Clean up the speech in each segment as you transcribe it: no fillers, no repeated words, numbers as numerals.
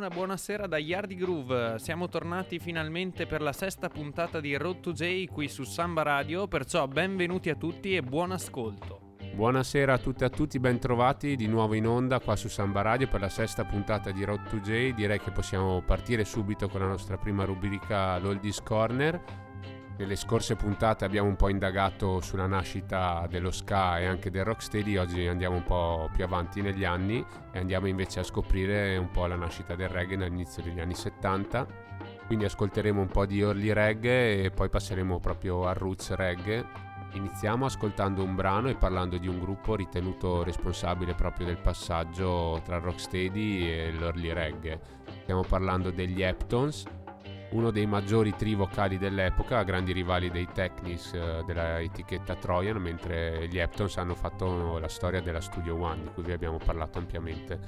una buonasera da Yardy Groove. Siamo tornati finalmente per la 6ª puntata di Road to Jay qui su Samba Radio, perciò benvenuti a tutti e buon ascolto. Buonasera a tutte e a tutti, bentrovati di nuovo in onda qua su Samba Radio per la 6ª puntata di Road to Jay. Direi che possiamo partire subito con la nostra prima rubrica, l'Oldies Corner. Nelle scorse puntate abbiamo un po' indagato sulla nascita dello ska e anche del rocksteady, oggi andiamo un po' più avanti negli anni e andiamo invece a scoprire un po' la nascita del reggae all'inizio degli anni 70. Quindi ascolteremo un po' di early reggae e poi passeremo proprio al roots reggae. Iniziamo ascoltando un brano e parlando di un gruppo ritenuto responsabile proprio del passaggio tra rocksteady e l'early reggae. Stiamo parlando degli Heptones, uno dei maggiori tri vocali dell'epoca, grandi rivali dei Technics della etichetta Trojan, mentre gli Heptones hanno fatto la storia della Studio One, di cui vi abbiamo parlato ampiamente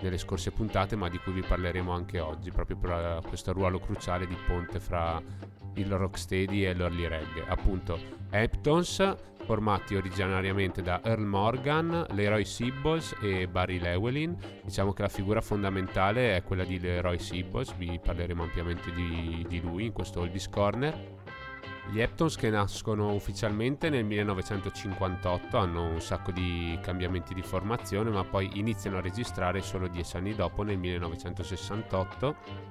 nelle scorse puntate, ma di cui vi parleremo anche oggi, proprio per questo ruolo cruciale di ponte fra il rocksteady e l'early reggae. Appunto, Heptones, formati originariamente da Earl Morgan, Leroy Sibbles e Barry Llewellyn. Diciamo che la figura fondamentale è quella di Leroy Sibbles, vi parleremo ampiamente di lui in questo Oldies Corner. Gli Heptones, che nascono ufficialmente nel 1958, hanno un sacco di cambiamenti di formazione, ma poi iniziano a registrare solo 10 anni dopo, nel 1968.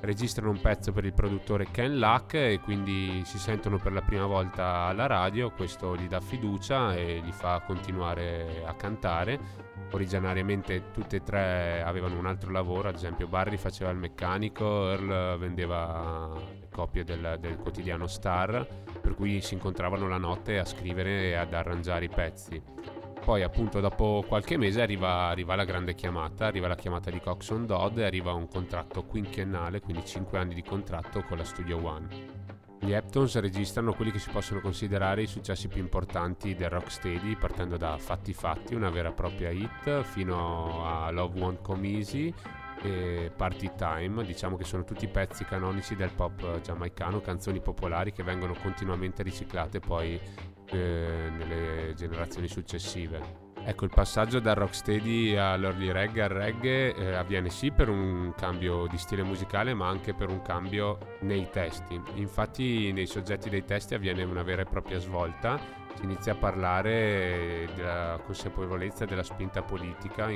Registrano un pezzo per il produttore Ken Luck e quindi si sentono per la prima volta alla radio. Questo gli dà fiducia e li fa continuare a cantare. Originariamente tutti e tre avevano un altro lavoro, ad esempio Barry faceva il meccanico, Earl vendeva le copie del quotidiano Star, per cui si incontravano la notte a scrivere e ad arrangiare i pezzi. Poi appunto dopo qualche mese arriva la chiamata di Coxsone Dodd e arriva un contratto quinquennale, quindi 5 anni di contratto con la Studio One. Gli Heptones registrano quelli che si possono considerare i successi più importanti del rocksteady, partendo da Fatti Fatti, una vera e propria hit, fino a Love Won't Come Easy e Party Time. Diciamo che sono tutti pezzi canonici del pop giamaicano, canzoni popolari che vengono continuamente riciclate poi nelle generazioni successive. Ecco, il passaggio dal rocksteady all'early reggae al reggae avviene sì per un cambio di stile musicale, ma anche per un cambio nei testi. Infatti nei soggetti dei testi avviene una vera e propria svolta, si inizia a parlare della consapevolezza della spinta politica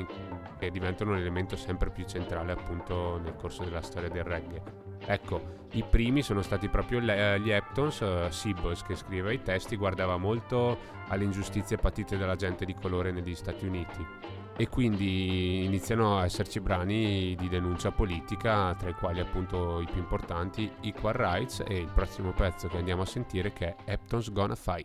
che diventa un elemento sempre più centrale appunto nel corso della storia del reggae. Ecco, i primi sono stati proprio gli Heptones. Sibbles, che scriveva i testi, guardava molto alle ingiustizie patite dalla gente di colore negli Stati Uniti e quindi iniziano a esserci brani di denuncia politica, tra i quali appunto i più importanti Equal Rights e il prossimo pezzo che andiamo a sentire, che è Heptones Gonna Fight.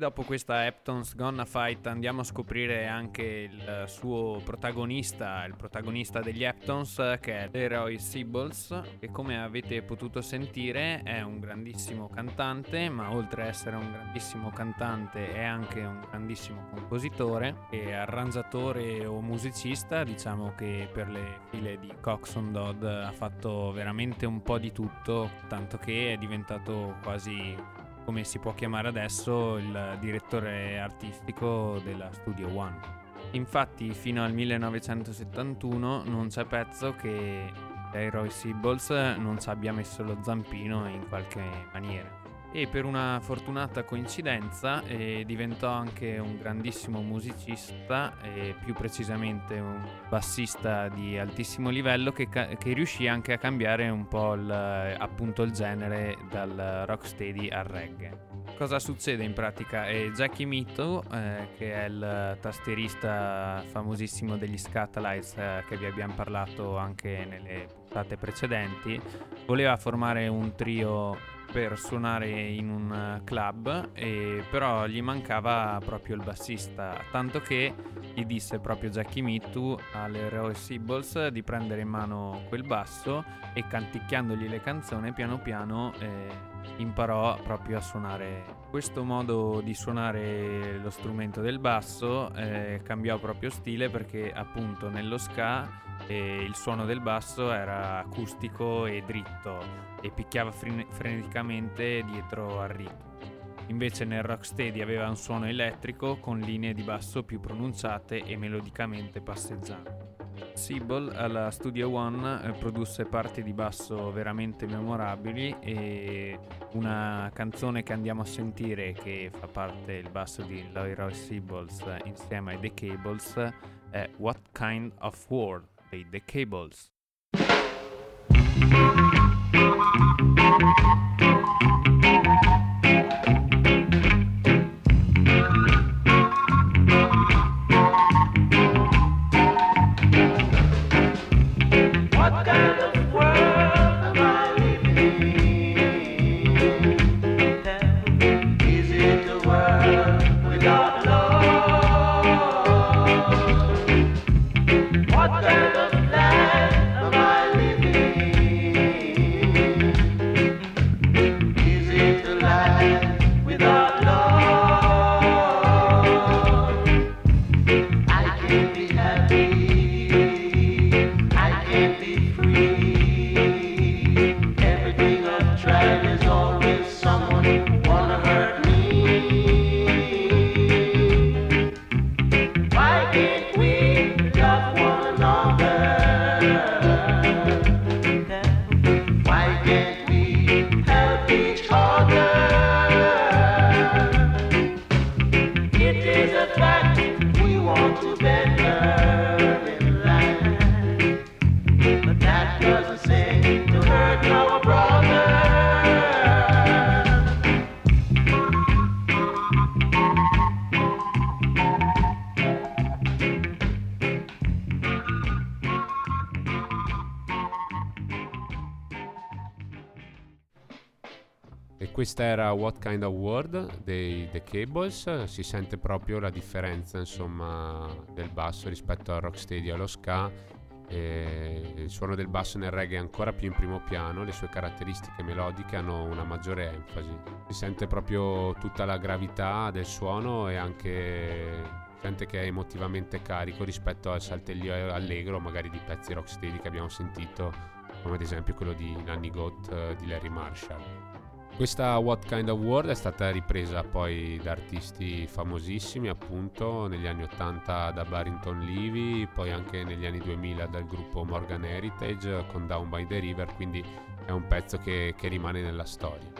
dopo questa Heptones Gonna Fight andiamo a scoprire anche il suo protagonista, il protagonista degli Heptones, che è Leroy Sibbles, che come avete potuto sentire è un grandissimo cantante, ma oltre a essere un grandissimo cantante è anche un grandissimo compositore e arrangiatore o musicista. Diciamo che per le file di Coxsone Dodd ha fatto veramente un po' di tutto, tanto che è diventato quasi, come si può chiamare adesso, il direttore artistico della Studio One. Infatti fino al 1971 non c'è pezzo che Leroy Sibbles non ci abbia messo lo zampino in qualche maniera, e per una fortunata coincidenza diventò anche un grandissimo musicista, e più precisamente un bassista di altissimo livello che riuscì anche a cambiare un po' il genere dal rocksteady al reggae. Cosa succede in pratica? Jackie Mittoo, che è il tastierista famosissimo degli Scatalites, che vi abbiamo parlato anche nelle puntate precedenti, voleva formare un trio per suonare in un club, e però gli mancava proprio il bassista, tanto che gli disse proprio Jackie Mittoo alle Leroy Sibbles di prendere in mano quel basso, e canticchiandogli le canzoni piano piano imparò proprio a suonare. Questo modo di suonare lo strumento del basso cambiò proprio stile, perché appunto nello ska il suono del basso era acustico e dritto e picchiava freneticamente dietro al ritmo. Invece nel rocksteady aveva un suono elettrico con linee di basso più pronunciate e melodicamente passeggianti. Sibbles alla Studio One produsse parti di basso veramente memorabili, e una canzone che andiamo a sentire, che fa parte il basso di Leroy Sibbles insieme ai The Cables, è What Kind of World dei The Cables. What kind of world am I living in? Is it a world without love? What kind of land am I living in? Is it a land without love? I can't be happy. Questa era What Kind of World dei The Cables. Si sente proprio la differenza, insomma, del basso rispetto al rocksteady e allo ska. Il suono del basso nel reggae è ancora più in primo piano, le sue caratteristiche melodiche hanno una maggiore enfasi. Si sente proprio tutta la gravità del suono, e anche sente che è emotivamente carico rispetto al saltellio allegro magari di pezzi rocksteady che abbiamo sentito, come ad esempio quello di Nanny Goat di Larry Marshall. Questa What Kind of World è stata ripresa poi da artisti famosissimi, appunto negli anni 80 da Barrington Levy, poi anche negli anni 2000 dal gruppo Morgan Heritage con Down by the River, quindi è un pezzo che rimane nella storia.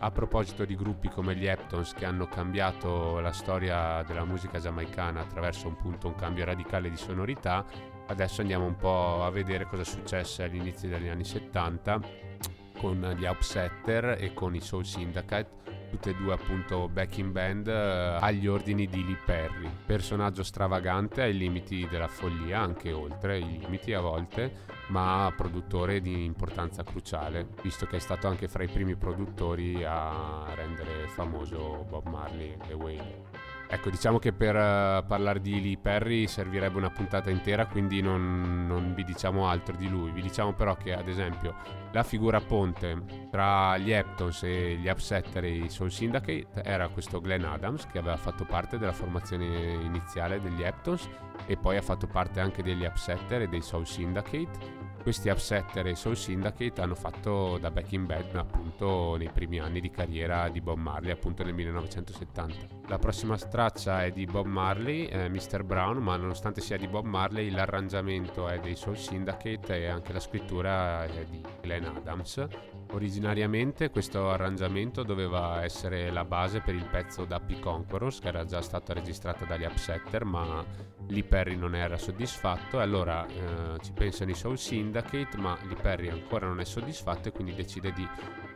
A proposito di gruppi come gli Heptones, che hanno cambiato la storia della musica giamaicana attraverso un cambio radicale di sonorità, adesso andiamo un po' a vedere cosa successe all'inizio degli anni 70 con gli Upsetter e con i Soul Syndicate, tutte e due appunto backing band agli ordini di Lee Perry, personaggio stravagante ai limiti della follia, anche oltre i limiti a volte, ma produttore di importanza cruciale, visto che è stato anche fra i primi produttori a rendere famoso Bob Marley e Wayne. Ecco, diciamo che per parlare di Lee Perry servirebbe una puntata intera, quindi non vi diciamo altro di lui. Vi diciamo però che, ad esempio, la figura ponte tra gli Heptones e gli Upsetter e i Soul Syndicate era questo Glenn Adams, che aveva fatto parte della formazione iniziale degli Heptones e poi ha fatto parte anche degli Upsetter e dei Soul Syndicate. Questi Upsetter e Soul Syndicate hanno fatto da backing band appunto nei primi anni di carriera di Bob Marley, appunto nel 1970. La prossima traccia è di Bob Marley, Mr. Brown, ma nonostante sia di Bob Marley l'arrangiamento è dei Soul Syndicate e anche la scrittura è di Glenn Adams. Originariamente questo arrangiamento doveva essere la base per il pezzo da P. Conquerors, che era già stata registrata dagli Upsetter, ma Lee Perry non era soddisfatto, e allora ci pensano i Soul Syndicate, ma Lee Perry ancora non è soddisfatto e quindi decide di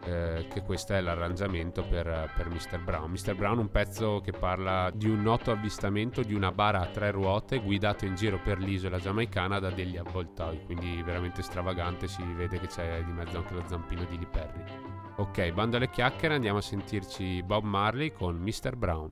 che questo è l'arrangiamento per Mr. Brown. Mr. Brown, un pezzo che parla di un noto avvistamento di una bara a tre ruote guidato in giro per l'isola giamaicana da degli avvoltoi, quindi veramente stravagante, si vede che c'è di mezzo anche lo zampino di Lee Perry. Ok, bando alle chiacchiere, andiamo a sentirci Bob Marley con Mr. Brown.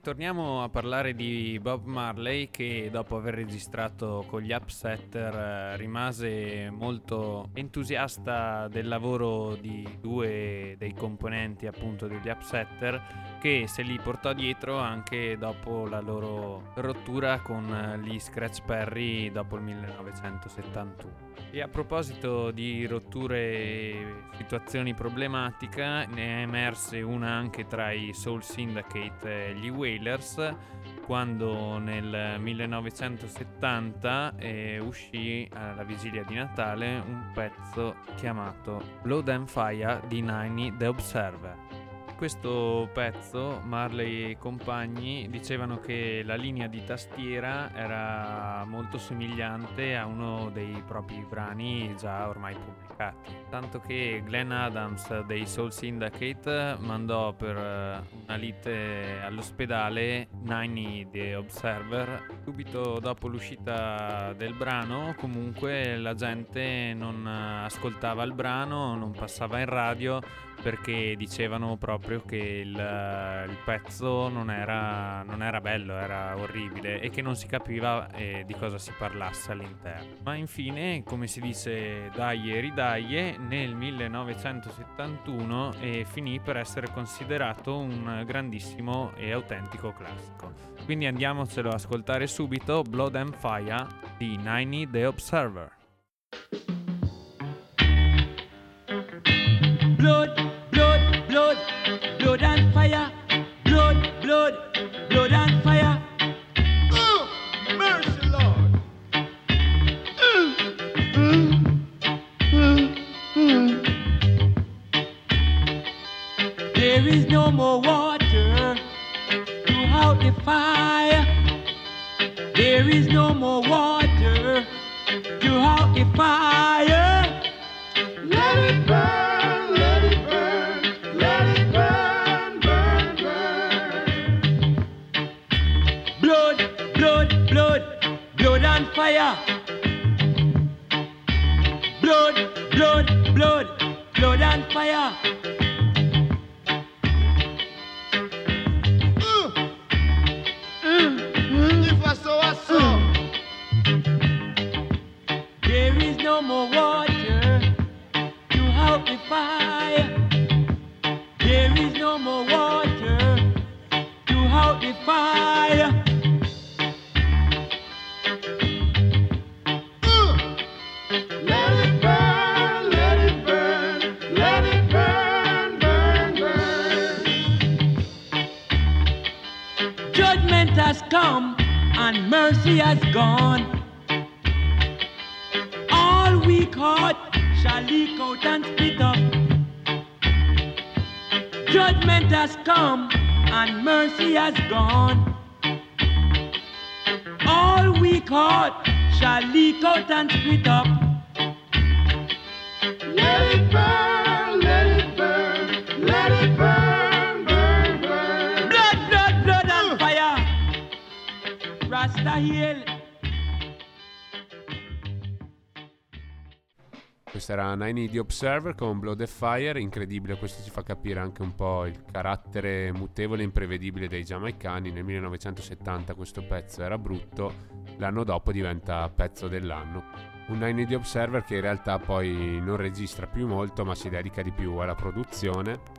Torniamo a parlare di Bob Marley, che dopo aver registrato con gli Upsetter rimase molto entusiasta del lavoro di due dei componenti appunto degli Upsetter, che se li portò dietro anche dopo la loro rottura con gli Scratch Perry dopo il 1971. E a proposito di rotture e situazioni problematiche, ne è emerse una anche tra i Soul Syndicate e gli Wailers, quando nel 1970 uscì alla vigilia di Natale un pezzo chiamato Blood and Fire di Niney the Observer. questo pezzo Marley e compagni dicevano che la linea di tastiera era molto somigliante a uno dei propri brani già ormai pubblicati, tanto che Glenn Adams dei Soul Syndicate mandò per una lite all'ospedale Niney the Observer. Subito dopo l'uscita del brano comunque la gente non ascoltava il brano, non passava in radio perché dicevano proprio che il pezzo non era bello, era orribile e che non si capiva di cosa si parlasse all'interno. Ma infine, come si dice, dai ridaglie nel 1971 finì per essere considerato un grandissimo e autentico classico. Quindi andiamocelo ad ascoltare subito, Blood and Fire di Niney the Observer. Blood, blood, blood, blood and fire. Blood, blood, blood and fire. Oh, mercy, Lord. There is no more water throughout the fire. There is no more water throughout the fire. Let it burn. Fire. Blood, blood, blood, blood and fire. If I saw, I saw. There is no more water to help the fire. There is no more water to help the fire. Has come and mercy has gone. All we caught shall leak out and spit up. Judgment has come and mercy has gone. All we caught shall leak out and spit up. Let it burn, let it burn, let it burn. Questa era Niney the Observer con Blood and Fire. Incredibile, questo ci fa capire anche un po' il carattere mutevole e imprevedibile dei giamaicani. Nel 1970 questo pezzo era brutto, l'anno dopo diventa pezzo dell'anno. Un Niney the Observer che in realtà poi non registra più molto, ma si dedica di più alla produzione.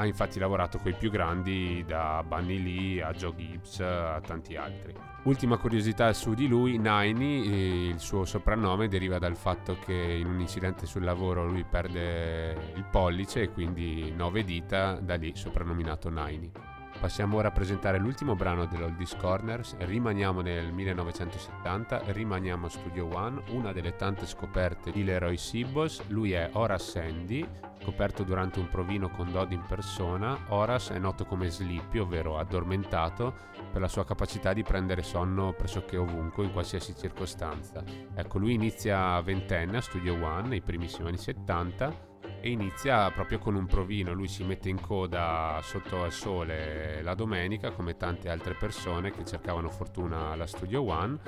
Ha infatti lavorato con i più grandi, da Bunny Lee a Joe Gibbs a tanti altri. Ultima curiosità su di lui, Niney, il suo soprannome deriva dal fatto che in un incidente sul lavoro lui perde il pollice e quindi 9 dita, da lì soprannominato Niney. Passiamo ora a presentare l'ultimo brano dell'Oldies Corner, rimaniamo nel 1970, rimaniamo a Studio One, una delle tante scoperte di Leroy Sibbles. Lui è Horace Andy, scoperto durante un provino con Dodd in persona. Horace è noto come Sleepy, ovvero addormentato, per la sua capacità di prendere sonno pressoché ovunque, in qualsiasi circostanza. Ecco, lui inizia ventenne a Studio One, nei primissimi anni 70, e inizia proprio con un provino. Lui si mette in coda sotto al sole la domenica come tante altre persone che cercavano fortuna alla Studio One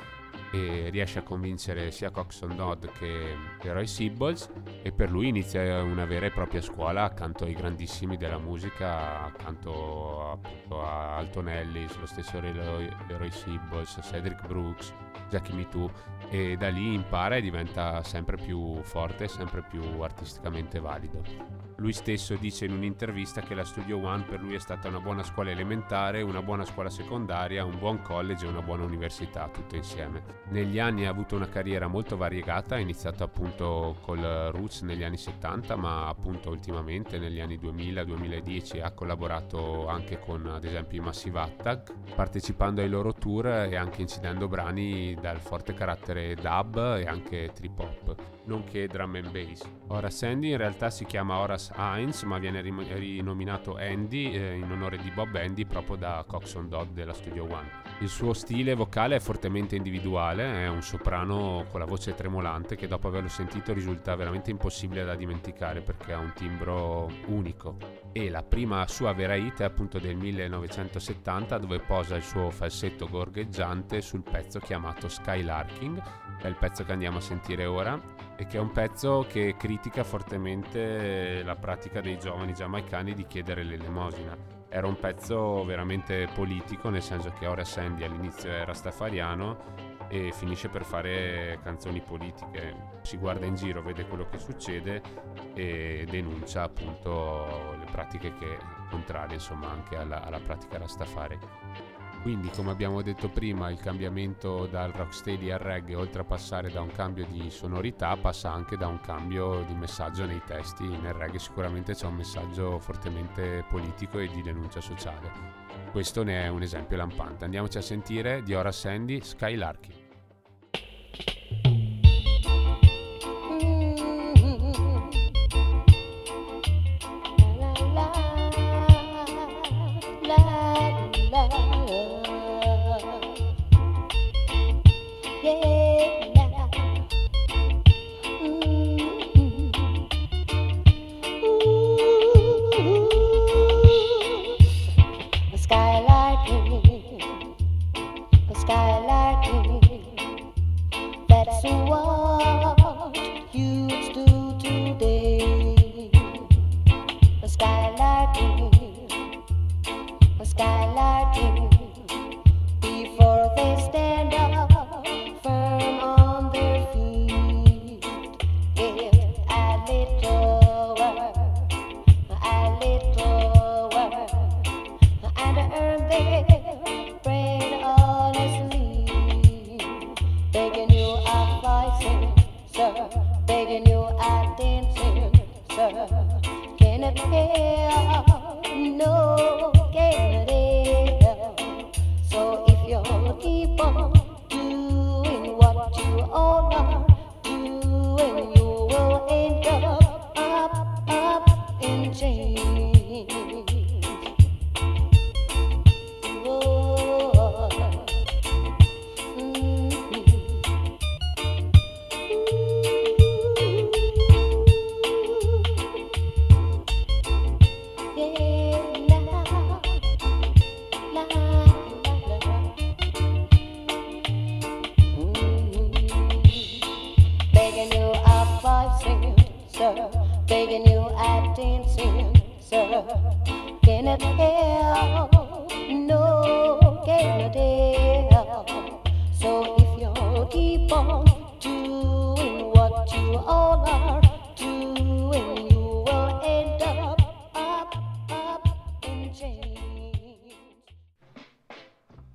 e riesce a convincere sia Coxsone Dodd che Leroy Sibbles e per lui inizia una vera e propria scuola accanto ai grandissimi della musica, accanto appunto a Alton Ellis, lo stesso Leroy Sibbles, Cedric Brooks, Jackie Mittoo, e da lì impara e diventa sempre più forte, sempre più artisticamente valido. Lui stesso dice in un'intervista che la Studio One per lui è stata una buona scuola elementare, una buona scuola secondaria, un buon college e una buona università, tutto insieme. Negli anni ha avuto una carriera molto variegata, ha iniziato appunto col Roots negli anni 70, ma appunto ultimamente negli anni 2000-2010 ha collaborato anche con ad esempio i Massive Attack, partecipando ai loro tour e anche incidendo brani dal forte carattere dub e anche trip hop. nonché drum and bass. Horace Andy in realtà si chiama Horace Hines, ma viene rinominato Andy in onore di Bob Andy, proprio da Coxsone Dodd della Studio One. Il suo stile vocale è fortemente individuale, è un soprano con la voce tremolante che dopo averlo sentito risulta veramente impossibile da dimenticare perché ha un timbro unico. E la prima sua vera hit è appunto del 1970, dove posa il suo falsetto gorgheggiante sul pezzo chiamato Skylarking, che è il pezzo che andiamo a sentire ora e che è un pezzo che critica fortemente la pratica dei giovani giamaicani di chiedere l'elemosina. Era un pezzo veramente politico, nel senso che Horace Andy all'inizio era rastafariano e finisce per fare canzoni politiche. Si guarda in giro, vede quello che succede e denuncia appunto le pratiche che contrarie, insomma, anche alla pratica rastafari. Quindi, come abbiamo detto prima, il cambiamento dal rocksteady al reggae, oltre a passare da un cambio di sonorità, passa anche da un cambio di messaggio nei testi. Nel reggae sicuramente c'è un messaggio fortemente politico e di denuncia sociale. Questo ne è un esempio lampante. Andiamoci a sentire di Horace Andy, Skylarking.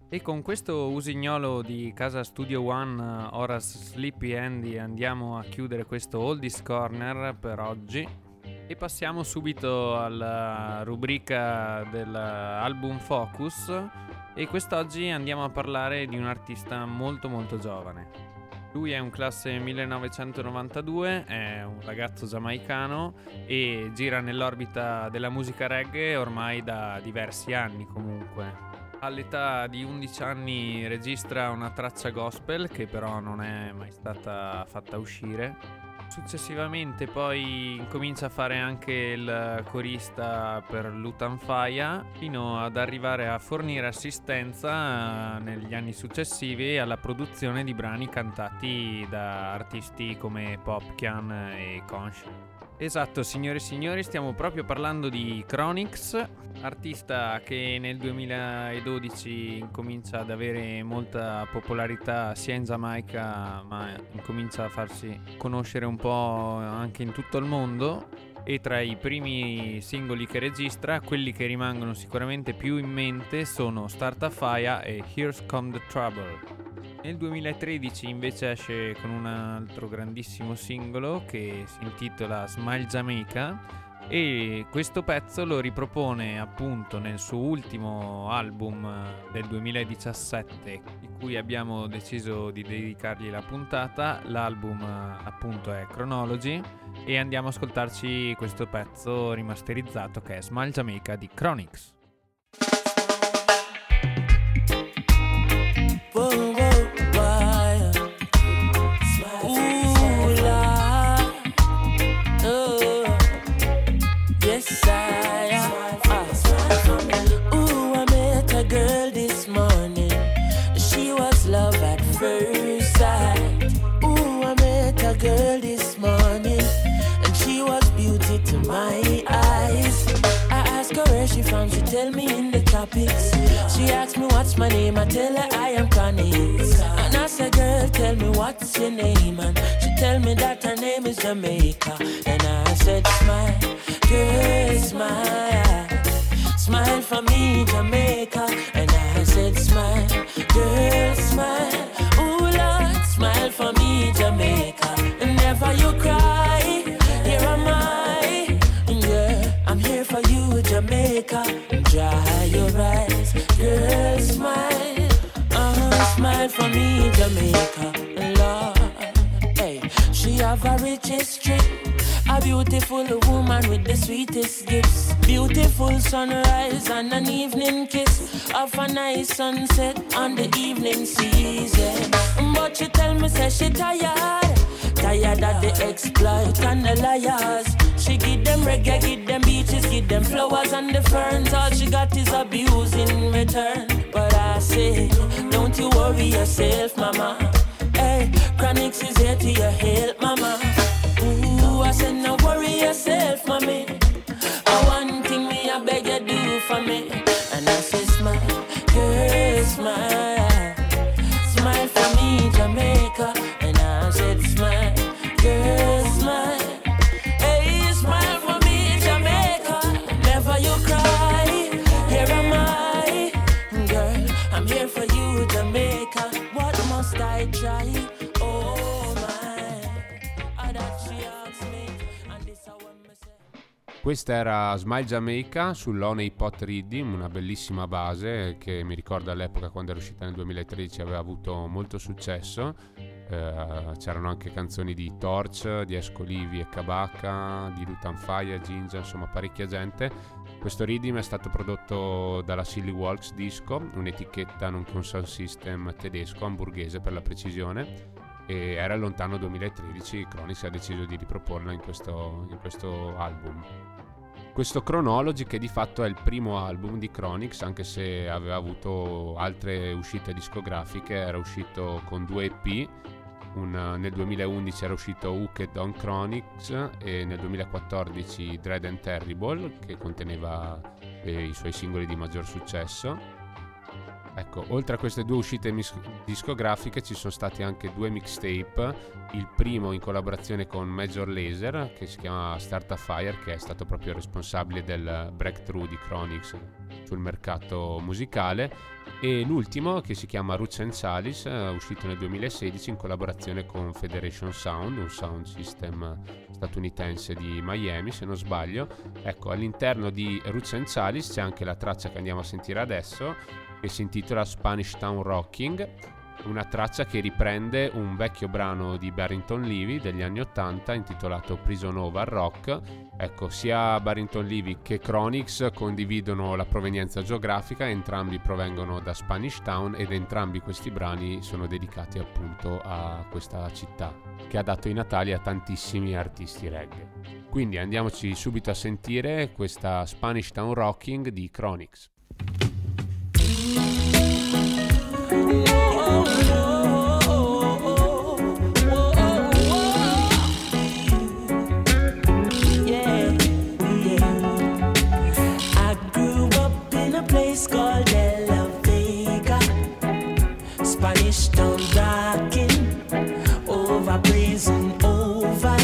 E con questo usignolo di casa Studio One, Horace Sleepy Andy, andiamo a chiudere questo Oldies Corner per oggi e passiamo subito alla rubrica dell'album Focus, e quest'oggi andiamo a parlare di un artista molto molto giovane. Lui è un classe 1992, è un ragazzo giamaicano e gira nell'orbita della musica reggae ormai da diversi anni comunque. All'età di 11 anni registra una traccia gospel che però non è mai stata fatta uscire. Successivamente poi incomincia a fare anche il corista per Lutanfaya, fino ad arrivare a fornire assistenza negli anni successivi alla produzione di brani cantati da artisti come Popkian e Conscience. Esatto, signore e signori, stiamo proprio parlando di Chronixx, artista che nel 2012 incomincia ad avere molta popolarità sia in Giamaica, ma incomincia a farsi conoscere un po' anche in tutto il mondo, e tra i primi singoli che registra, quelli che rimangono sicuramente più in mente sono Start a Fire e Here's Come the Trouble. Nel 2013 invece esce con un altro grandissimo singolo che si intitola Smile Jamaica, e questo pezzo lo ripropone appunto nel suo ultimo album del 2017, di cui abbiamo deciso di dedicargli la puntata. L'album appunto è Chronology e andiamo a ascoltarci questo pezzo rimasterizzato che è Smile Jamaica di Chronixx. Tell me in the topics. She asked me what's my name, I tell her I am Chronixx. And I said, girl, tell me what's your name. And she tell me that her name is Jamaica. And I said, smile, girl, smile. Smile for me, Jamaica. And I said, smile, girl, smile. Ooh, Lord, smile for me, Jamaica. And never you cry, here am I. Girl, I'm here for you, Jamaica. Dry your eyes, girl, smile. Smile for me, Jamaica, Lord. Hey, she have a rich history, a beautiful woman with the sweetest gifts. Beautiful sunrise and an evening kiss, of a nice sunset on the evening season. But she tell me say she tired, tired of the exploit and the liars. She give them reggae, give them beaches, give them flowers and the ferns. All she got is abuse in return. But I say, don't you worry yourself, mama. Hey, Chronixx is here to your help, mama. Ooh, I said, no worry yourself, mommy. One thing me, I beg you do for me. And I say, smile, girl, smile. Smile for me, Jamaica. And I said, smile, girl, smile. Questa era Smile Jamaica sull'Honey Pot Rhythm, una bellissima base che mi ricordo all'epoca quando era uscita nel 2013 aveva avuto molto successo. C'erano anche canzoni di Torch, di Escolivi e Kabaka, di Root and Fire, Ginger, insomma parecchia gente. Questo rhythm è stato prodotto dalla Silly Walks Disco, un'etichetta non console system tedesco, hamburghese per la precisione, e era lontano 2013. Chronixx ha deciso di riproporla in questo album. Questo Chronology, che di fatto è il primo album di Chronixx, anche se aveva avuto altre uscite discografiche, era uscito con 2 EP, nel 2011 era uscito Hooked on Chronixx e nel 2014 Dread and Terrible, che conteneva i suoi singoli di maggior successo. Ecco, oltre a queste 2 uscite discografiche ci sono stati anche 2 mixtape, il primo in collaborazione con Major Lazer che si chiama Start a Fire, che è stato proprio responsabile del breakthrough di Chronixx sul mercato musicale, e l'ultimo che si chiama Roots and Chalice, uscito nel 2016 in collaborazione con Federation Sound, un sound system statunitense di Miami se non sbaglio. Ecco, all'interno di Roots and Chalice c'è anche la traccia che andiamo a sentire adesso, che si intitola Spanish Town Rocking, una traccia che riprende un vecchio brano di Barrington Levy degli anni 80 intitolato Prison Over Rock. Ecco, sia Barrington Levy che Chronixx condividono la provenienza geografica, entrambi provengono da Spanish Town ed entrambi questi brani sono dedicati appunto a questa città che ha dato i natali a tantissimi artisti reggae. Quindi andiamoci subito a sentire questa Spanish Town Rocking di Chronixx. I grew up in a place called La Vega, Spanish Town rocking over prison over.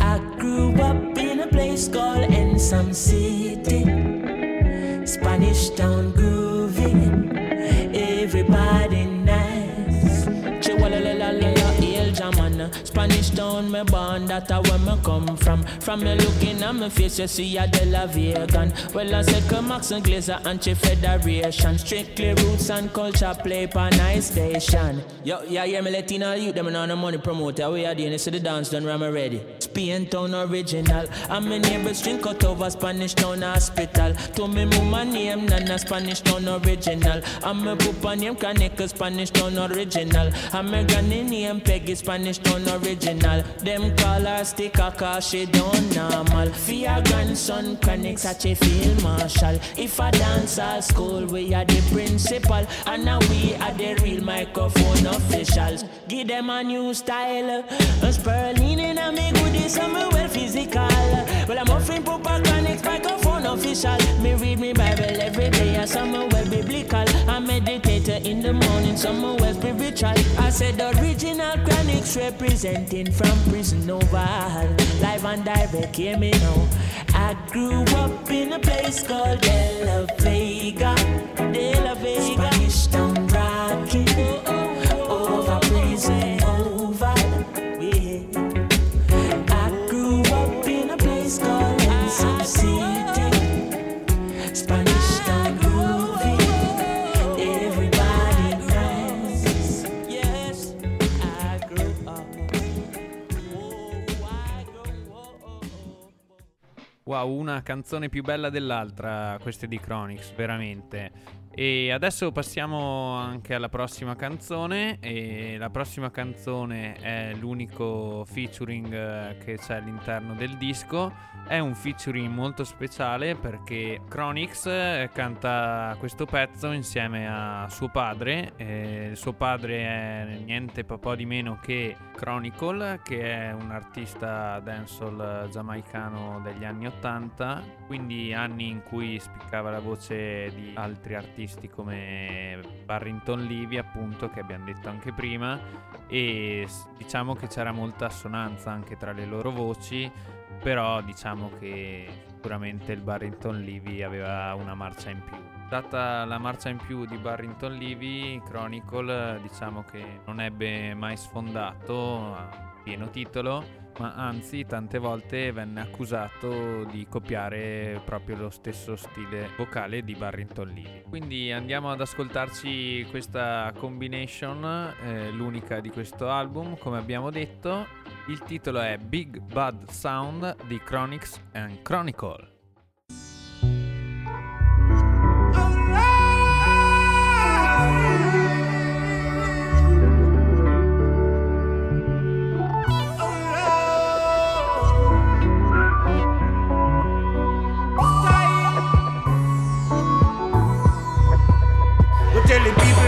I grew up in a place called Ensom City, Spanish Town grooving, everybody nice. Spanish town, me born, that's where me come from. From me looking at me face, you see a De La Vegan. Well, I say Max and Glazer and Chief Federation. Strictly roots and culture play pan I station. Yo, yeah, yeah, me letting all you, them and the money promoter. We are doing this, so the dance done, I'm ready. Spain Town original. And my neighbors drink out over Spanish Town Hospital. To me, mama name, Nana Spanish Town original. And my papa name, Chronicle Spanish Town original. And my granny name, Peggy Spanish Town original. Them call her sticker cause she don't normal. Fear grandson, Chronixx such a field marshal. If I dance at school, we are the principal. And now we are the real microphone officials. Give them a new style. A spurling in a me goodies and me well physical. Well, I'm offering proper Chronixx microphone official. Me read me Bible every day, and some well biblical. I meditate in the morning, some well spiritual. I said the original Chronixx representing from prison overall. Live and direct, hear me now. I grew up in a place called De La Vega, De La Vega. Spanish Town rocking, over blazing over. Yeah. I grew up in a place called Sub City, Spanish Town groovy. Everybody dances. Yes, I grew up. Wow, una canzone più bella dell'altra, queste di Chronixx, veramente. E adesso passiamo anche alla prossima canzone. E la prossima canzone è l'unico featuring che c'è all'interno del disco. È un featuring molto speciale perché Chronixx canta questo pezzo insieme a suo padre. Il suo padre è niente papò di meno che Chronicle, che è un artista dancehall giamaicano degli anni 80, quindi anni in cui spiccava la voce di altri artisti come Barrington Levy, appunto, che abbiamo detto anche prima, e diciamo che c'era molta assonanza anche tra le loro voci. Però diciamo che sicuramente il Barrington Levy aveva una marcia in più. Data la marcia in più di Barrington Levy, Chronicle diciamo che non ebbe mai sfondato a pieno titolo, ma anzi tante volte venne accusato di copiare proprio lo stesso stile vocale di Barrington Levy. Quindi andiamo ad ascoltarci questa combination, l'unica di questo album, come abbiamo detto. Il titolo è Big Bad Sound di Chronixx and Chronicle.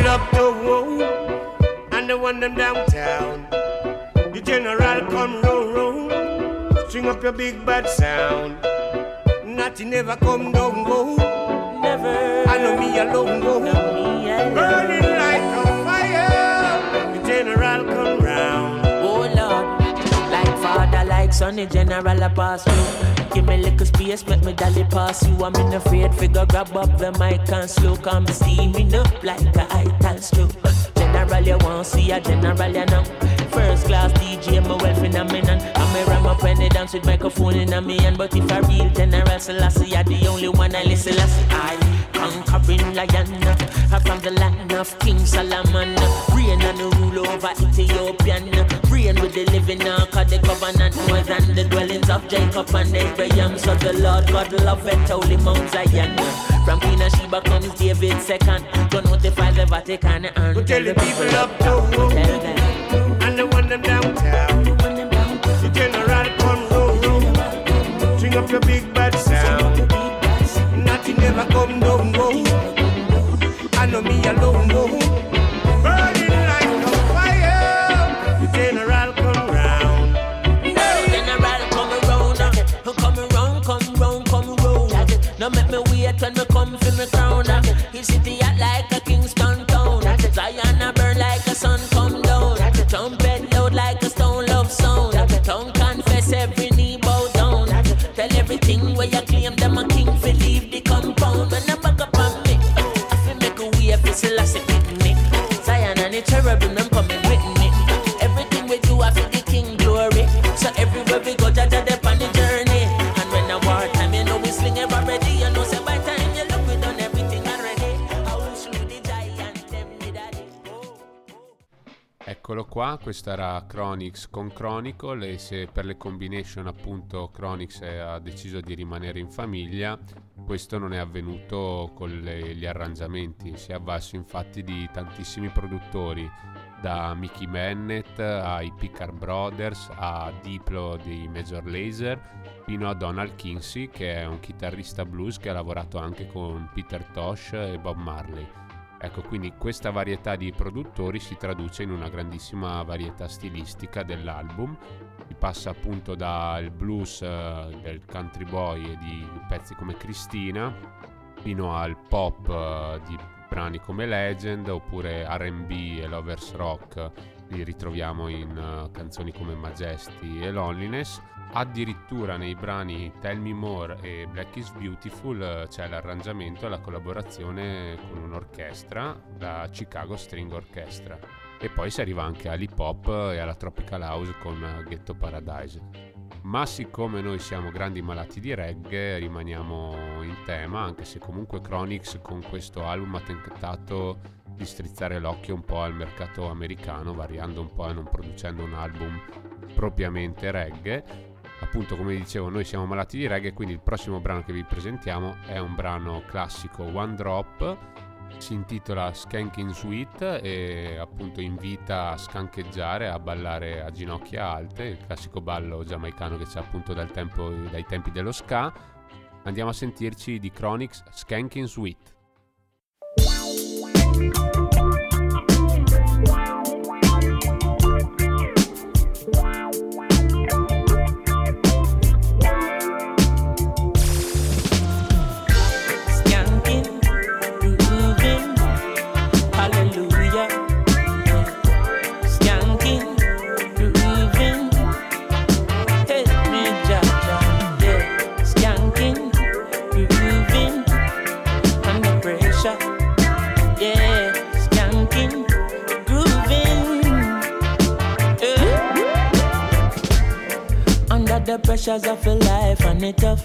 Up the road and the one them downtown. The general come roll, string up your big bad sound. Nothing never come down, go. Never. I know me alone, go. Burning like a fire. The general come round. Oh Lord, like father, like son, the general a pass through. Give me little space, make me dolly pass you. I'm in a afraid figure, grab up the mic and slow. Come steaming up like a idol stroke. General, you won't see a general, you know. First class DJ, my well phenomenon. I'm a ram up when they dance with microphone in a man. But if I real general, Selassie, you're the only one I listen. Selassie, I conquering lion, I'm from the land of King Solomon. Rain and the rule over Ethiopian. Rain with the living ark of the covenant, more than the dwellings of Jacob and Abraham. So the Lord God loveth holy Mount Zion. From Queen of Sheba comes David second. Go notify the Vatican and go tell the people up the road and the one them downtown. The general come roll, string up your big bad sound. Nothing never come down, go. I know me alone, go. Burning like a fire. The general come round. No, general come round. Now make me wait when me come for me crown. His city hot like a Kingston town. Zion a burn like a sun come down. Trumpet loud like a stone love sound. Tongue confess every knee bow down. Tell everything where you claim them a king for leave the compound. When I back up on me, I feel make a way for Selassie with me. Zion and the cherubim, I'm coming with me. Everything we do, I feel the king glory. Eccolo qua, questa era Chronixx con Chronicle, e se per le combination appunto Chronixx ha deciso di rimanere in famiglia, questo non è avvenuto con gli arrangiamenti. Si è avvalso infatti di tantissimi produttori, da Mickey Bennett ai Pickard Brothers a Diplo di Major Lazer fino a Donald Kinsey, che è un chitarrista blues che ha lavorato anche con Peter Tosh e Bob Marley. Ecco, quindi questa varietà di produttori si traduce in una grandissima varietà stilistica dell'album. Si passa appunto dal blues del Country Boy e di pezzi come Cristina fino al pop di brani come Legend, oppure R&B e Lovers Rock li ritroviamo in canzoni come Majesty e Loneliness. Addirittura nei brani Tell Me More e Black is Beautiful c'è l'arrangiamento e la collaborazione con un'orchestra, la Chicago String Orchestra, e poi si arriva anche all'hip hop e alla tropical house con Ghetto Paradise. Ma siccome noi siamo grandi malati di reggae, rimaniamo in tema, anche se comunque Chronixx con questo album ha tentato di strizzare l'occhio un po' al mercato americano, variando un po' e non producendo un album propriamente reggae. Appunto, come dicevo, noi siamo malati di reggae, quindi il prossimo brano che vi presentiamo è un brano classico one drop, si intitola Skanking Sweet e appunto invita a skancheggiare, a ballare a ginocchia alte, il classico ballo giamaicano che c'è appunto dai tempi dello ska. Andiamo a sentirci di Chronixx Skanking Sweet. The pressures of your life and it tough.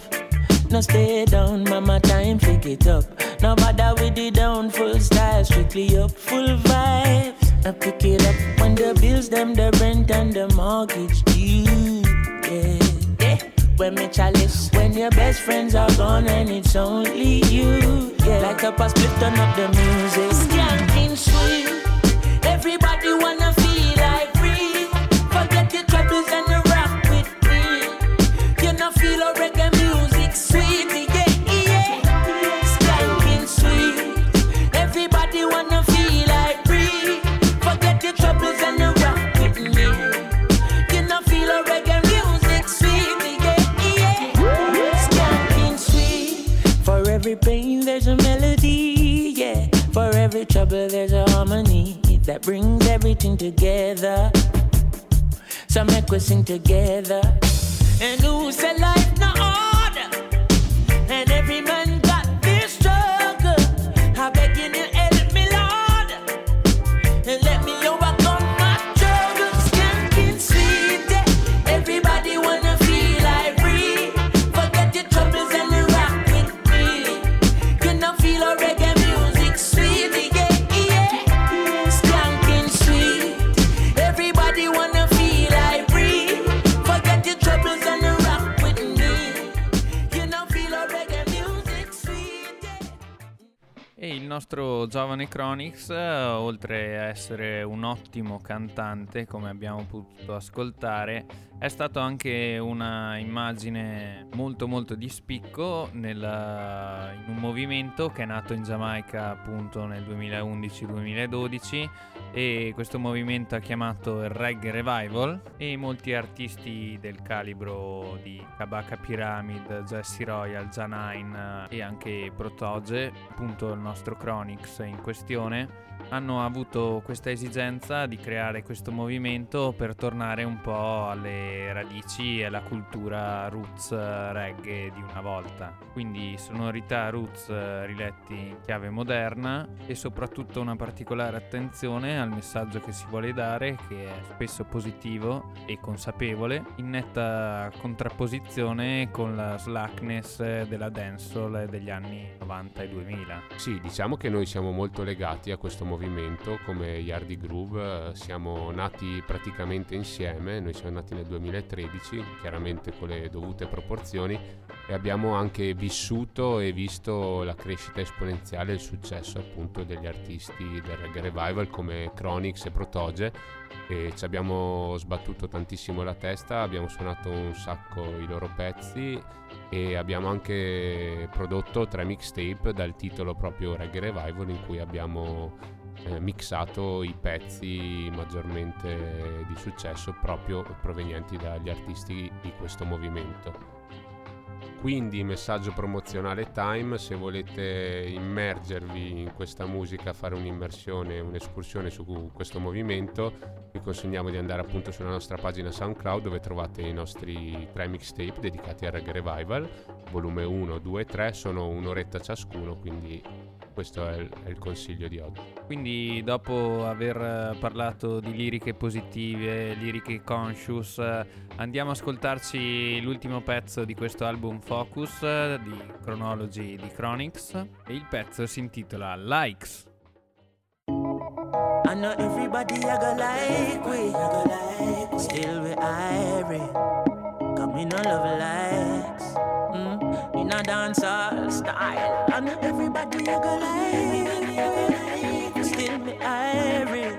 Now stay down, mama, time pick it up. Now bother with the down, full style, strictly up, full vibes. Now pick it up when the bills, them, the rent and the mortgage due. Yeah, yeah. When me chalice, when your best friends are gone and it's only you. Yeah, like a past split, turn up the music. Skanking sweet, everybody wanna feel like free. Forget your troubles and the rock. I feel a reggae music sweet, yeah, yeah. Skanking sweet, everybody wanna feel like free. Forget your troubles and the rock with me. You know feel a reggae music sweet, yeah, yeah. Skanking sweet, for every pain there's a melody, yeah. For every trouble there's a harmony that brings everything together. So make we sing together. And who said life no order? And every man got their struggle. I beg you to help me, Lord, and let me overcome my trouble. Skanking sweet, yeah. Everybody wanna feel like free. Forget your troubles and the rock with me. You know feel a reggae music sweet, yeah, yeah. Skanking sweet, everybody wanna feel like free. Forget your troubles. E il nostro giovane Chronixx, oltre a essere un ottimo cantante, come abbiamo potuto ascoltare, è stato anche una immagine molto molto di spicco in un movimento che è nato in Giamaica appunto nel 2011-2012, e questo movimento è chiamato il Reggae Revival, e molti artisti del calibro di Kabaka Pyramid, Jesse Royal, Janine e anche Protoge, appunto il nostro Chronixx in questione, hanno avuto questa esigenza di creare questo movimento per tornare un po' alle radici e alla cultura roots reggae di una volta. Quindi sonorità roots riletti in chiave moderna e soprattutto una particolare attenzione attenzione al messaggio che si vuole dare, che è spesso positivo e consapevole, in netta contrapposizione con la slackness della dancehall degli anni 90 e 2000. Sì, diciamo che noi siamo molto legati a questo movimento, come Yardy Groove, siamo nati praticamente insieme, noi siamo nati nel 2013, chiaramente con le dovute proporzioni, e abbiamo anche vissuto e visto la crescita esponenziale e il successo appunto degli artisti del reggae revival come Chronixx e Protoge, e ci abbiamo sbattuto tantissimo la testa, abbiamo suonato un sacco i loro pezzi e abbiamo anche prodotto 3 mixtape dal titolo proprio Reggae Revival, in cui abbiamo mixato i pezzi maggiormente di successo proprio provenienti dagli artisti di questo movimento. Quindi messaggio promozionale time: se volete immergervi in questa musica, fare un'immersione, un'escursione su questo movimento, vi consigliamo di andare appunto sulla nostra pagina SoundCloud, dove trovate i nostri 3 mixtape dedicati al Reggae Revival, volume 1, 2 e 3, sono un'oretta ciascuno, quindi questo è il consiglio di oggi. Quindi dopo aver parlato di liriche positive, liriche conscious, andiamo a ascoltarci l'ultimo pezzo di questo album Focus di Chronology di Chronixx, e il pezzo si intitola Likes. I know everybody I go like we, I go like we. Still we irate, cause me no love likes. In a dancehall style, and everybody you go like. Still me irate,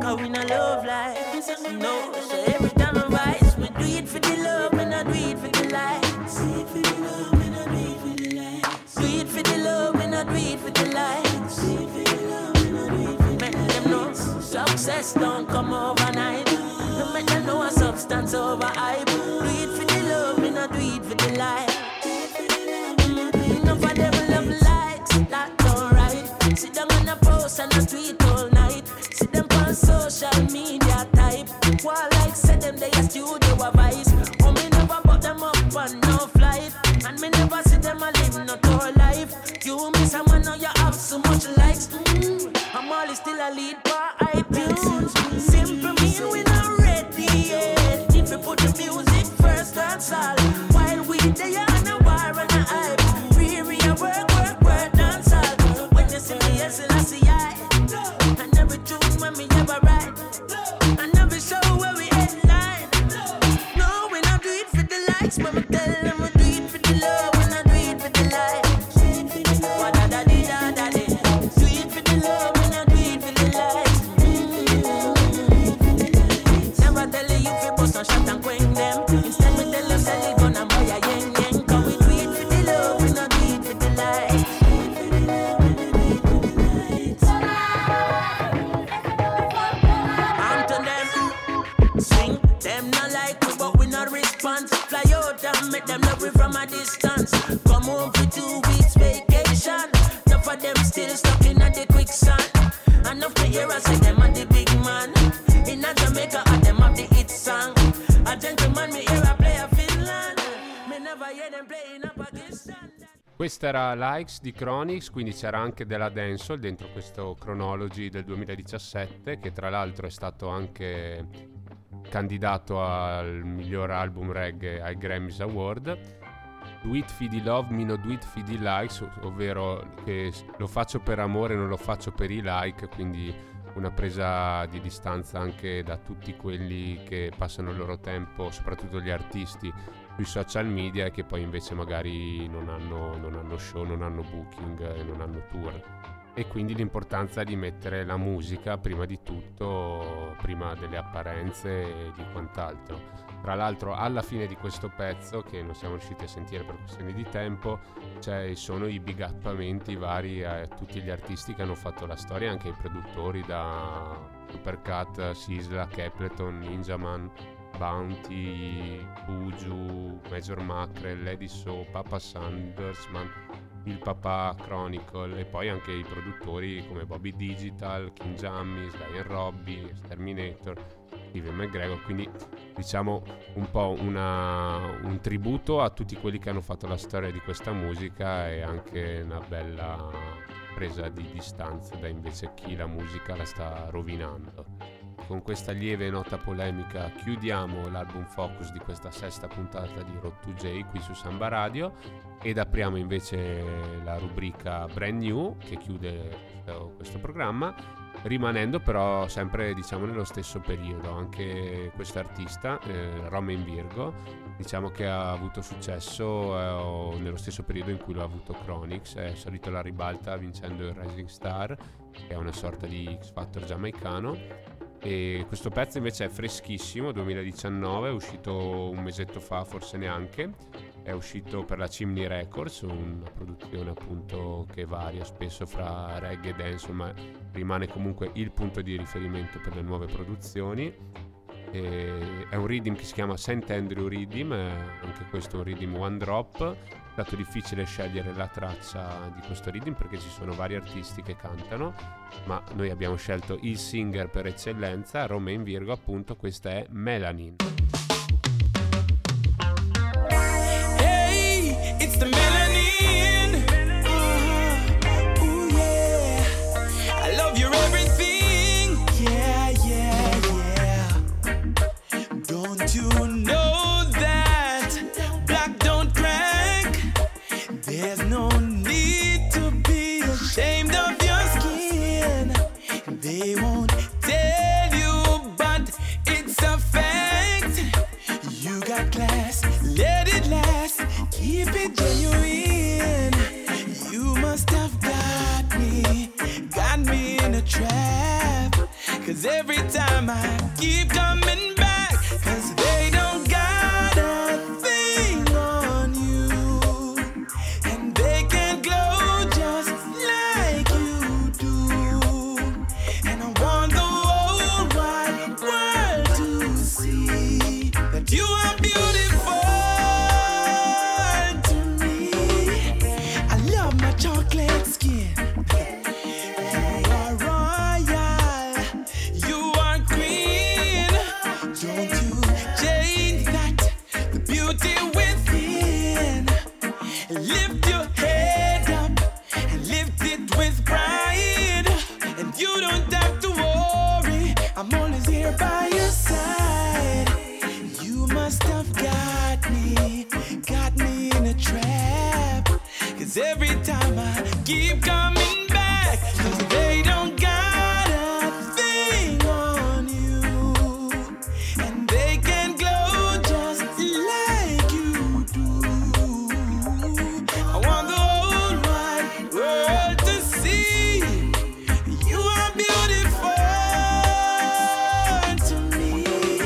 cause we no love likes. No, so every time I vice, we do it for the love, we not do it for the likes. Do it for the love, we not do it for the likes. Do it for the love, we not do it for the likes. Do it for the love, we not do it for the likes. Make them know success don't come overnight. No, make them know a substance over hype. Do it for the love, we not do it for the likes. Sit down on a post and a tweet all night. See them on social media type. While like said them they a studio advice. Oh, me never put them up on no flight. And me never see them a live no tour life. You miss a man now you have so much likes. I'm always still a lead for iTunes. Simple mean we not ready yet. If we put the music first and solid. While we they are on a war and a hype. Free a work and solid. Yes, and I see I. I never do when we never write. I never show where we end line. No, we not do it for the likes. When we tell them we do it for the love, we not do it for the likes. Do it for the love, we not do it for the likes. Never tell you if you bust a shot and quang them. Instead we tell them sell it on a boy a yang yang. Cause we do it for the love, we not do it for the likes. Fly out and make them love we from a distance. Come home for 2 weeks vacation. Enough of them still stuck in the quicksand. Enough to hear us say them are the big man. In a Jamaica and them have the hit song. A gentleman me hear a play a Finland. Me never hear them play in a Pakistan. Questa era Likes di Chronixx, quindi c'era anche della dancehall dentro questo Chronology del 2017, che tra l'altro è stato anche candidato al miglior album reggae ai Grammys Award. Do it for the love, meno do it for the likes, ovvero che lo faccio per amore, non lo faccio per i like, quindi una presa di distanza anche da tutti quelli che passano il loro tempo, soprattutto gli artisti, sui social media, e che poi invece magari non hanno show, non hanno booking, non hanno tour. E quindi l'importanza di mettere la musica prima di tutto, prima delle apparenze e di quant'altro. Tra l'altro alla fine di questo pezzo, che non siamo riusciti a sentire per questioni di tempo, sono i bigappamenti vari a tutti gli artisti che hanno fatto la storia, anche i produttori, da Supercat, Sisla, Capleton, Ninjaman, Bounty, Buju, Major Mackerel, Lady So, Papa Sandersman, il papà Chronicle, e poi anche i produttori come Bobby Digital, King Jammy, Sly & Robbie, Terminator, Steven McGregor. Quindi diciamo un po' un tributo a tutti quelli che hanno fatto la storia di questa musica, e anche una bella presa di distanza da invece chi la musica la sta rovinando. Con questa lieve nota polemica chiudiamo l'album focus di questa sesta puntata di Road to Jay qui su Samba Radio ed apriamo invece la rubrica Brand New che chiude questo programma, rimanendo però sempre diciamo nello stesso periodo. Anche quest'artista, Rome in Virgo, diciamo che ha avuto successo nello stesso periodo in cui lo ha avuto Chronixx, è salito alla ribalta vincendo il Rising Star, che è una sorta di X Factor giamaicano. E questo pezzo invece è freschissimo, 2019, è uscito un mesetto fa, forse neanche, è uscito per la Chimney Records, una produzione appunto che varia spesso fra reggae e dance, ma rimane comunque il punto di riferimento per le nuove produzioni. E è un rhythm che si chiama St. Andrew Rhythm, anche questo è un rhythm one drop. È stato difficile scegliere la traccia di questo rhythm perché ci sono vari artisti che cantano, ma noi abbiamo scelto il singer per eccellenza, Rome in Virgo appunto, questa è Melanin. Hey, it's the melanin. Ooh, yeah. I love your everything. Yeah, yeah, yeah. Don't you know? Cause every time I keep coming back, cause they don't got a thing on you, and they can glow just like you do, and I want the whole wide world to see that you are beautiful to me. I love my chocolate skin. Keep coming back, cause they don't got a thing on you, and they can glow just like you do. I want the whole wide world to see you are beautiful to me.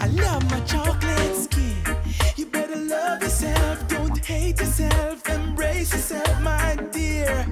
I love my chocolate skin. You better love yourself, don't hate yourself, embrace yourself, my dear.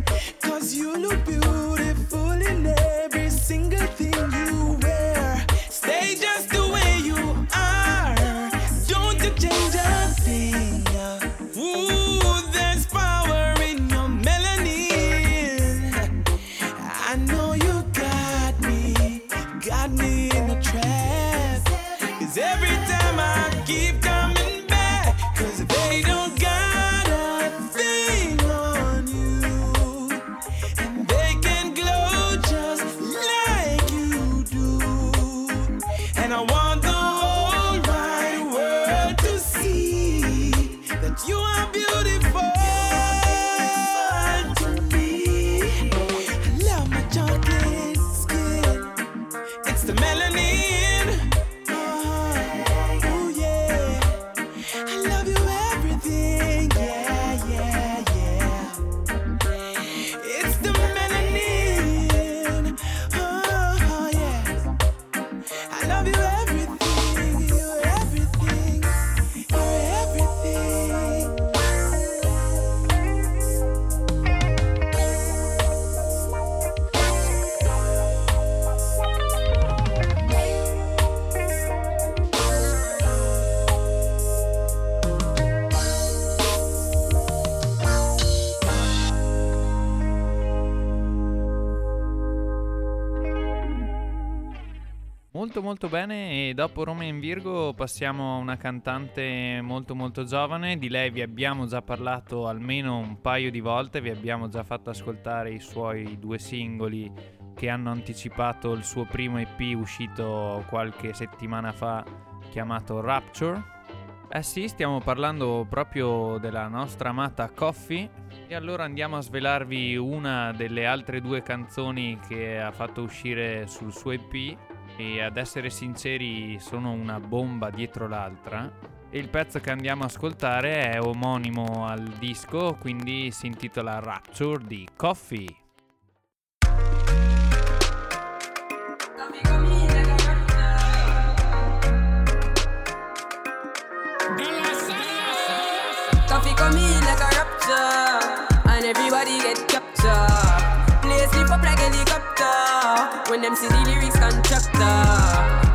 molto molto bene. E dopo Roma in Virgo passiamo a una cantante molto molto giovane. Di lei vi abbiamo già parlato almeno un paio di volte, vi abbiamo già fatto ascoltare i suoi 2 singoli che hanno anticipato il suo primo EP uscito qualche settimana fa, chiamato Rapture. Eh sì, stiamo parlando proprio della nostra amata Coffee. E allora andiamo a svelarvi una delle altre 2 canzoni che ha fatto uscire sul suo EP, e ad essere sinceri sono una bomba dietro l'altra. E il pezzo che andiamo a ascoltare è omonimo al disco, quindi si intitola Rapture di Coffee. Coffee come in like a rapture, and everybody get captured. Play slip up like helicopter when them see the lyrics constructor.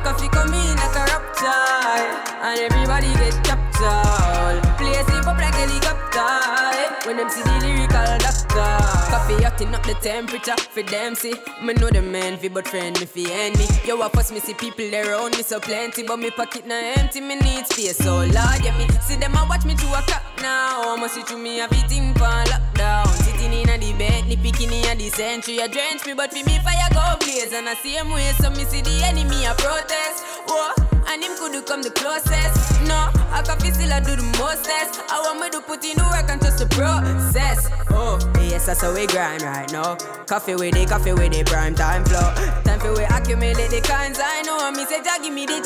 Coffee come in like a rapture, and everybody get captured. Play slip up like helicopter when them see the lyrical doctor. Coffee hotting up the temperature for them see. Me know them envy, but friend me fi envy. Yo, I pass me see people around me so plenty, but me pocket na empty. Me need space, so Lord, yeah me see them a watch me to a cop. Now, must see to me a beating pan lockdown. Sitting in a debate, ni picking in a the century. I drench me, but for me fire go blaze. And I see him way, so me see the enemy a protest. Oh, and him could come the closest. No, I coffee still I do the mostest. I want me to put in the work and trust the process. Oh, yes, that's how we grind right now. Coffee with the prime time flow. Time for we accumulate the kinds I know. And me say, jaggy me the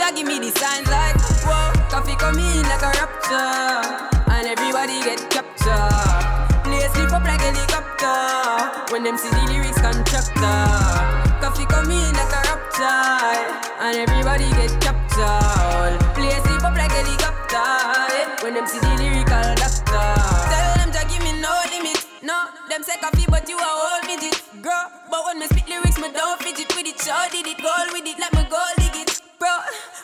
signs like. Whoa, coffee come in like a rapture. And everybody get captured. Play slip up like helicopter when them see the lyrics constructor. Coffee come in like a rapture, and everybody get captured. Play slip up like helicopter when them see the lyrical doctor. Tell them to give me no limit. No, them say coffee, but you are all midget. Girl, but when me spit lyrics, me don't fidget with it. Sure did it, goal with it, like me goal dig it. Bro,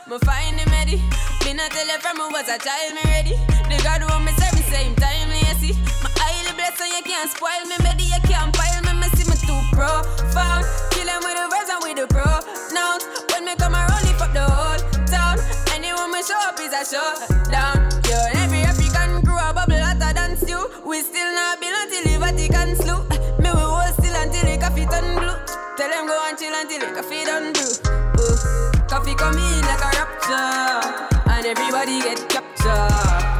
me find him ready. Me not tell her from me was a child, me ready. The God want me serve me same time, you see. My highly blessed, so you can't spoil me, baby, you can't pile me, me see me too profound. Kill him with the verse and with the pronouns. When me come around, lift up the whole town. Anyone me show up is a showdown. Yo, every African crew a bubble hotter than stew. We still not build until the Vatican slew. Me we hold still until the coffee turn blue. Tell them go and chill until the coffee done brew. Coffee come in like a rapture, and everybody get captured.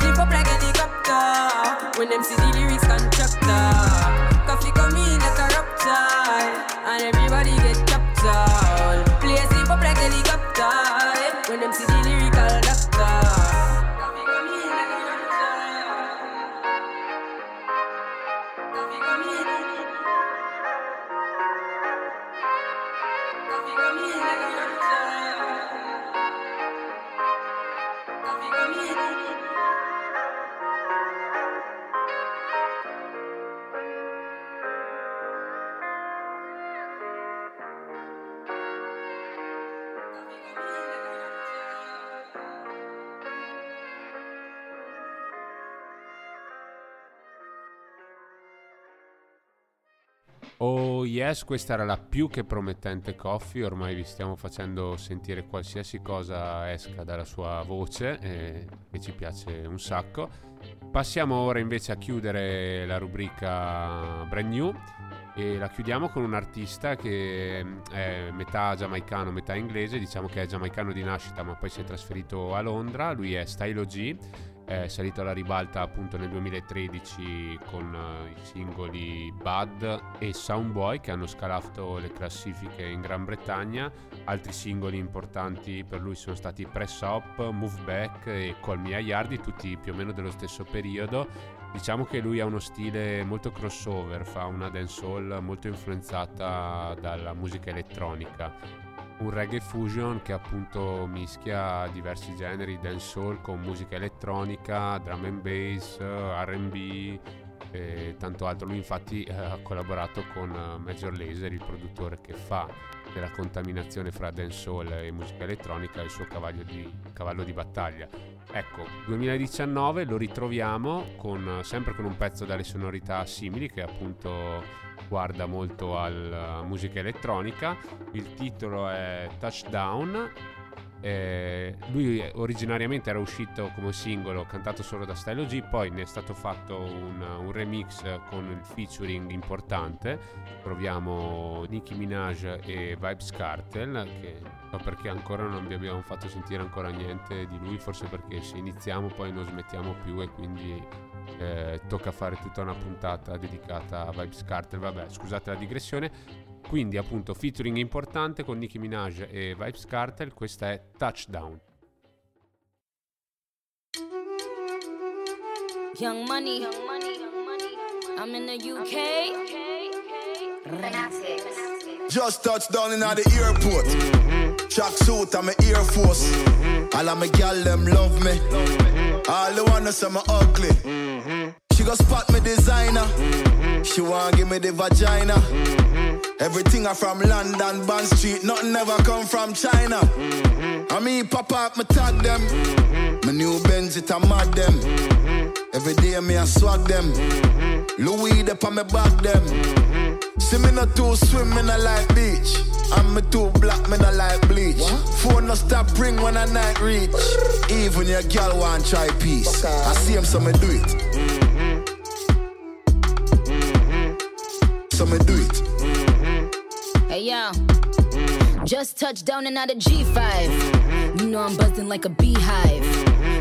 Slip up like helicopter when them see the lyrics constructor. Coffee come in like a rapture, and everybody get captured. Play slip up like helicopter when them see the lyrical doctor. Coffee come in like a rapture. Coffee come in. Coffee come in like a rapture. Coffee come in like a rapture. Oh yes, questa era la più che promettente Coffee. Ormai vi stiamo facendo sentire qualsiasi cosa esca dalla sua voce, e ci piace un sacco. Passiamo ora invece a chiudere la rubrica Brand New, e la chiudiamo con un artista che è metà giamaicano, metà inglese. Diciamo che è giamaicano di nascita, ma poi si è trasferito a Londra. Lui è Stylo G, è salito alla ribalta appunto nel 2013 con i singoli Bad e Soundboy, che hanno scalato le classifiche in Gran Bretagna. Altri singoli importanti per lui sono stati Press Up, Move Back e Call Me a Yardy, tutti più o meno dello stesso periodo. Diciamo che lui ha uno stile molto crossover, fa una dancehall molto influenzata dalla musica elettronica, un reggae fusion che appunto mischia diversi generi, dancehall con musica elettronica, drum and bass, R&B, e tanto altro. Lui infatti ha collaborato con Major Lazer, il produttore che fa della contaminazione fra dancehall e musica elettronica il suo cavallo di battaglia. Ecco, 2019 lo ritroviamo sempre con un pezzo dalle sonorità simili che appunto guarda molto alla musica elettronica. Il titolo è Touchdown. Lui originariamente era uscito come singolo cantato solo da Stylo G, poi ne è stato fatto un remix con il featuring importante. Troviamo Nicki Minaj e Vybz Kartel, che so perché ancora non vi abbiamo fatto sentire ancora niente di lui, forse perché se iniziamo poi non smettiamo più e quindi tocca fare tutta una puntata dedicata a Vybz Kartel. Vabbè, scusate la digressione. Quindi appunto featuring importante con Nicki Minaj e Vybz Kartel, questa è Touchdown. Young money. I'm in the UK. Renace. Just touched down in the airport. Tracksuit and my Air Force. All of my gal them love me. All the wanna say I'm ugly. She go spot me designer. She wanna give me the vagina. Everything are from London, Bond Street. Nothing ever come from China. I mean, Papa, me tag them. My new Benz, it a mad them. Every day, me I swag them. Louis, they pa me back them. See, me not too swim, me not like beach. And me too black, me not like bleach. What? Phone no stop ring when I night reach. Even your girl want try peace. Okay. I see him, so me do it. So me do it. Hey yo, just touched down and out of G5. You know I'm buzzing like a beehive.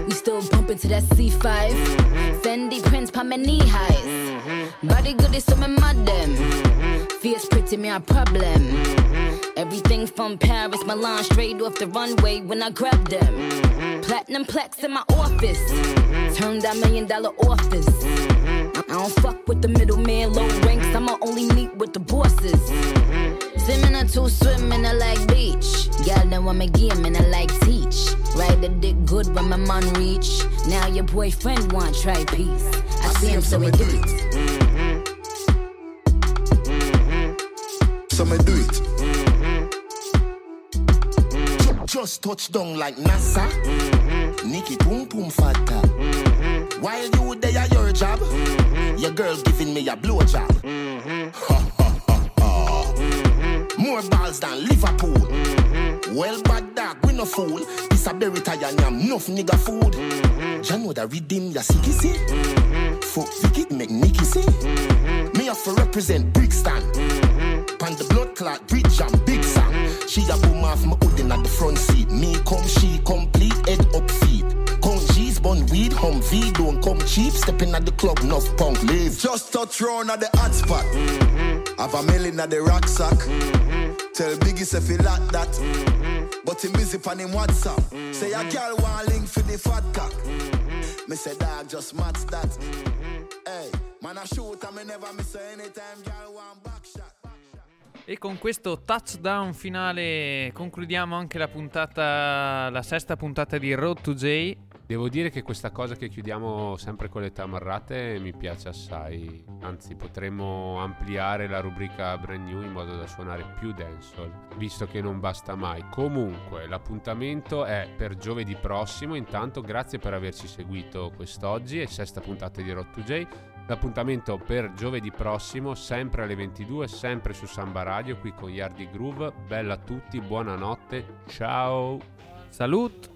We still bumping to that C5. Fendi prints pa my knee highs. Body good is so me mad them. Fierce pretty me a problem. Everything from Paris, Milan, straight off the runway when I grab them. Platinum plaques in my office. Turned that $1 million office. I don't fuck with the middleman, low ranks. I'ma only meet with the bosses. Swimming or two, swimming, I like beach. Girl, then want me game and I like teach. Ride the dick good when my man reach. Now your boyfriend want try peace. I see him, so we do it. So me do it. Just touch down like NASA. Nikki Pum Pum Fata. While you there at your job, your girl's giving me a blowjob. More balls than Liverpool. Well, bad dog, we no fool. This a berry tie and I'm enough nigga food. You know that redeem ya sicky see. Fuck Vicky, make Nicky see. Me have to represent Brixton. Pan the blood clot, bridge and big Sam. She a boom off my hoodin at the front seat. Me come, she complete, head up feet. Congees, bun weed, Humvee, don't come cheap. Stepping at the club, nuff punk, leave. Just touch round at the hot spot. Have a melon at the rucksack. Tell Biggie if he like that. But he busy pan him WhatsApp. Say a girl want link for the fat cock. Me say dog just match that. Hey, man I shoot and me never miss anytime girl want back shot. E con questo touchdown finale concludiamo anche la sesta puntata di Road to Jay. Devo dire che questa cosa che chiudiamo sempre con le tamarrate mi piace assai, anzi potremmo ampliare la rubrica brand new in modo da suonare più dancehall, visto che non basta mai. Comunque l'appuntamento è per giovedì prossimo, intanto grazie per averci seguito quest'oggi, è sesta puntata di Road to Jay. L'appuntamento per giovedì prossimo, sempre alle 22, sempre su Samba Radio, qui con Yardy Groove. Bella a tutti, buonanotte, ciao! Salut!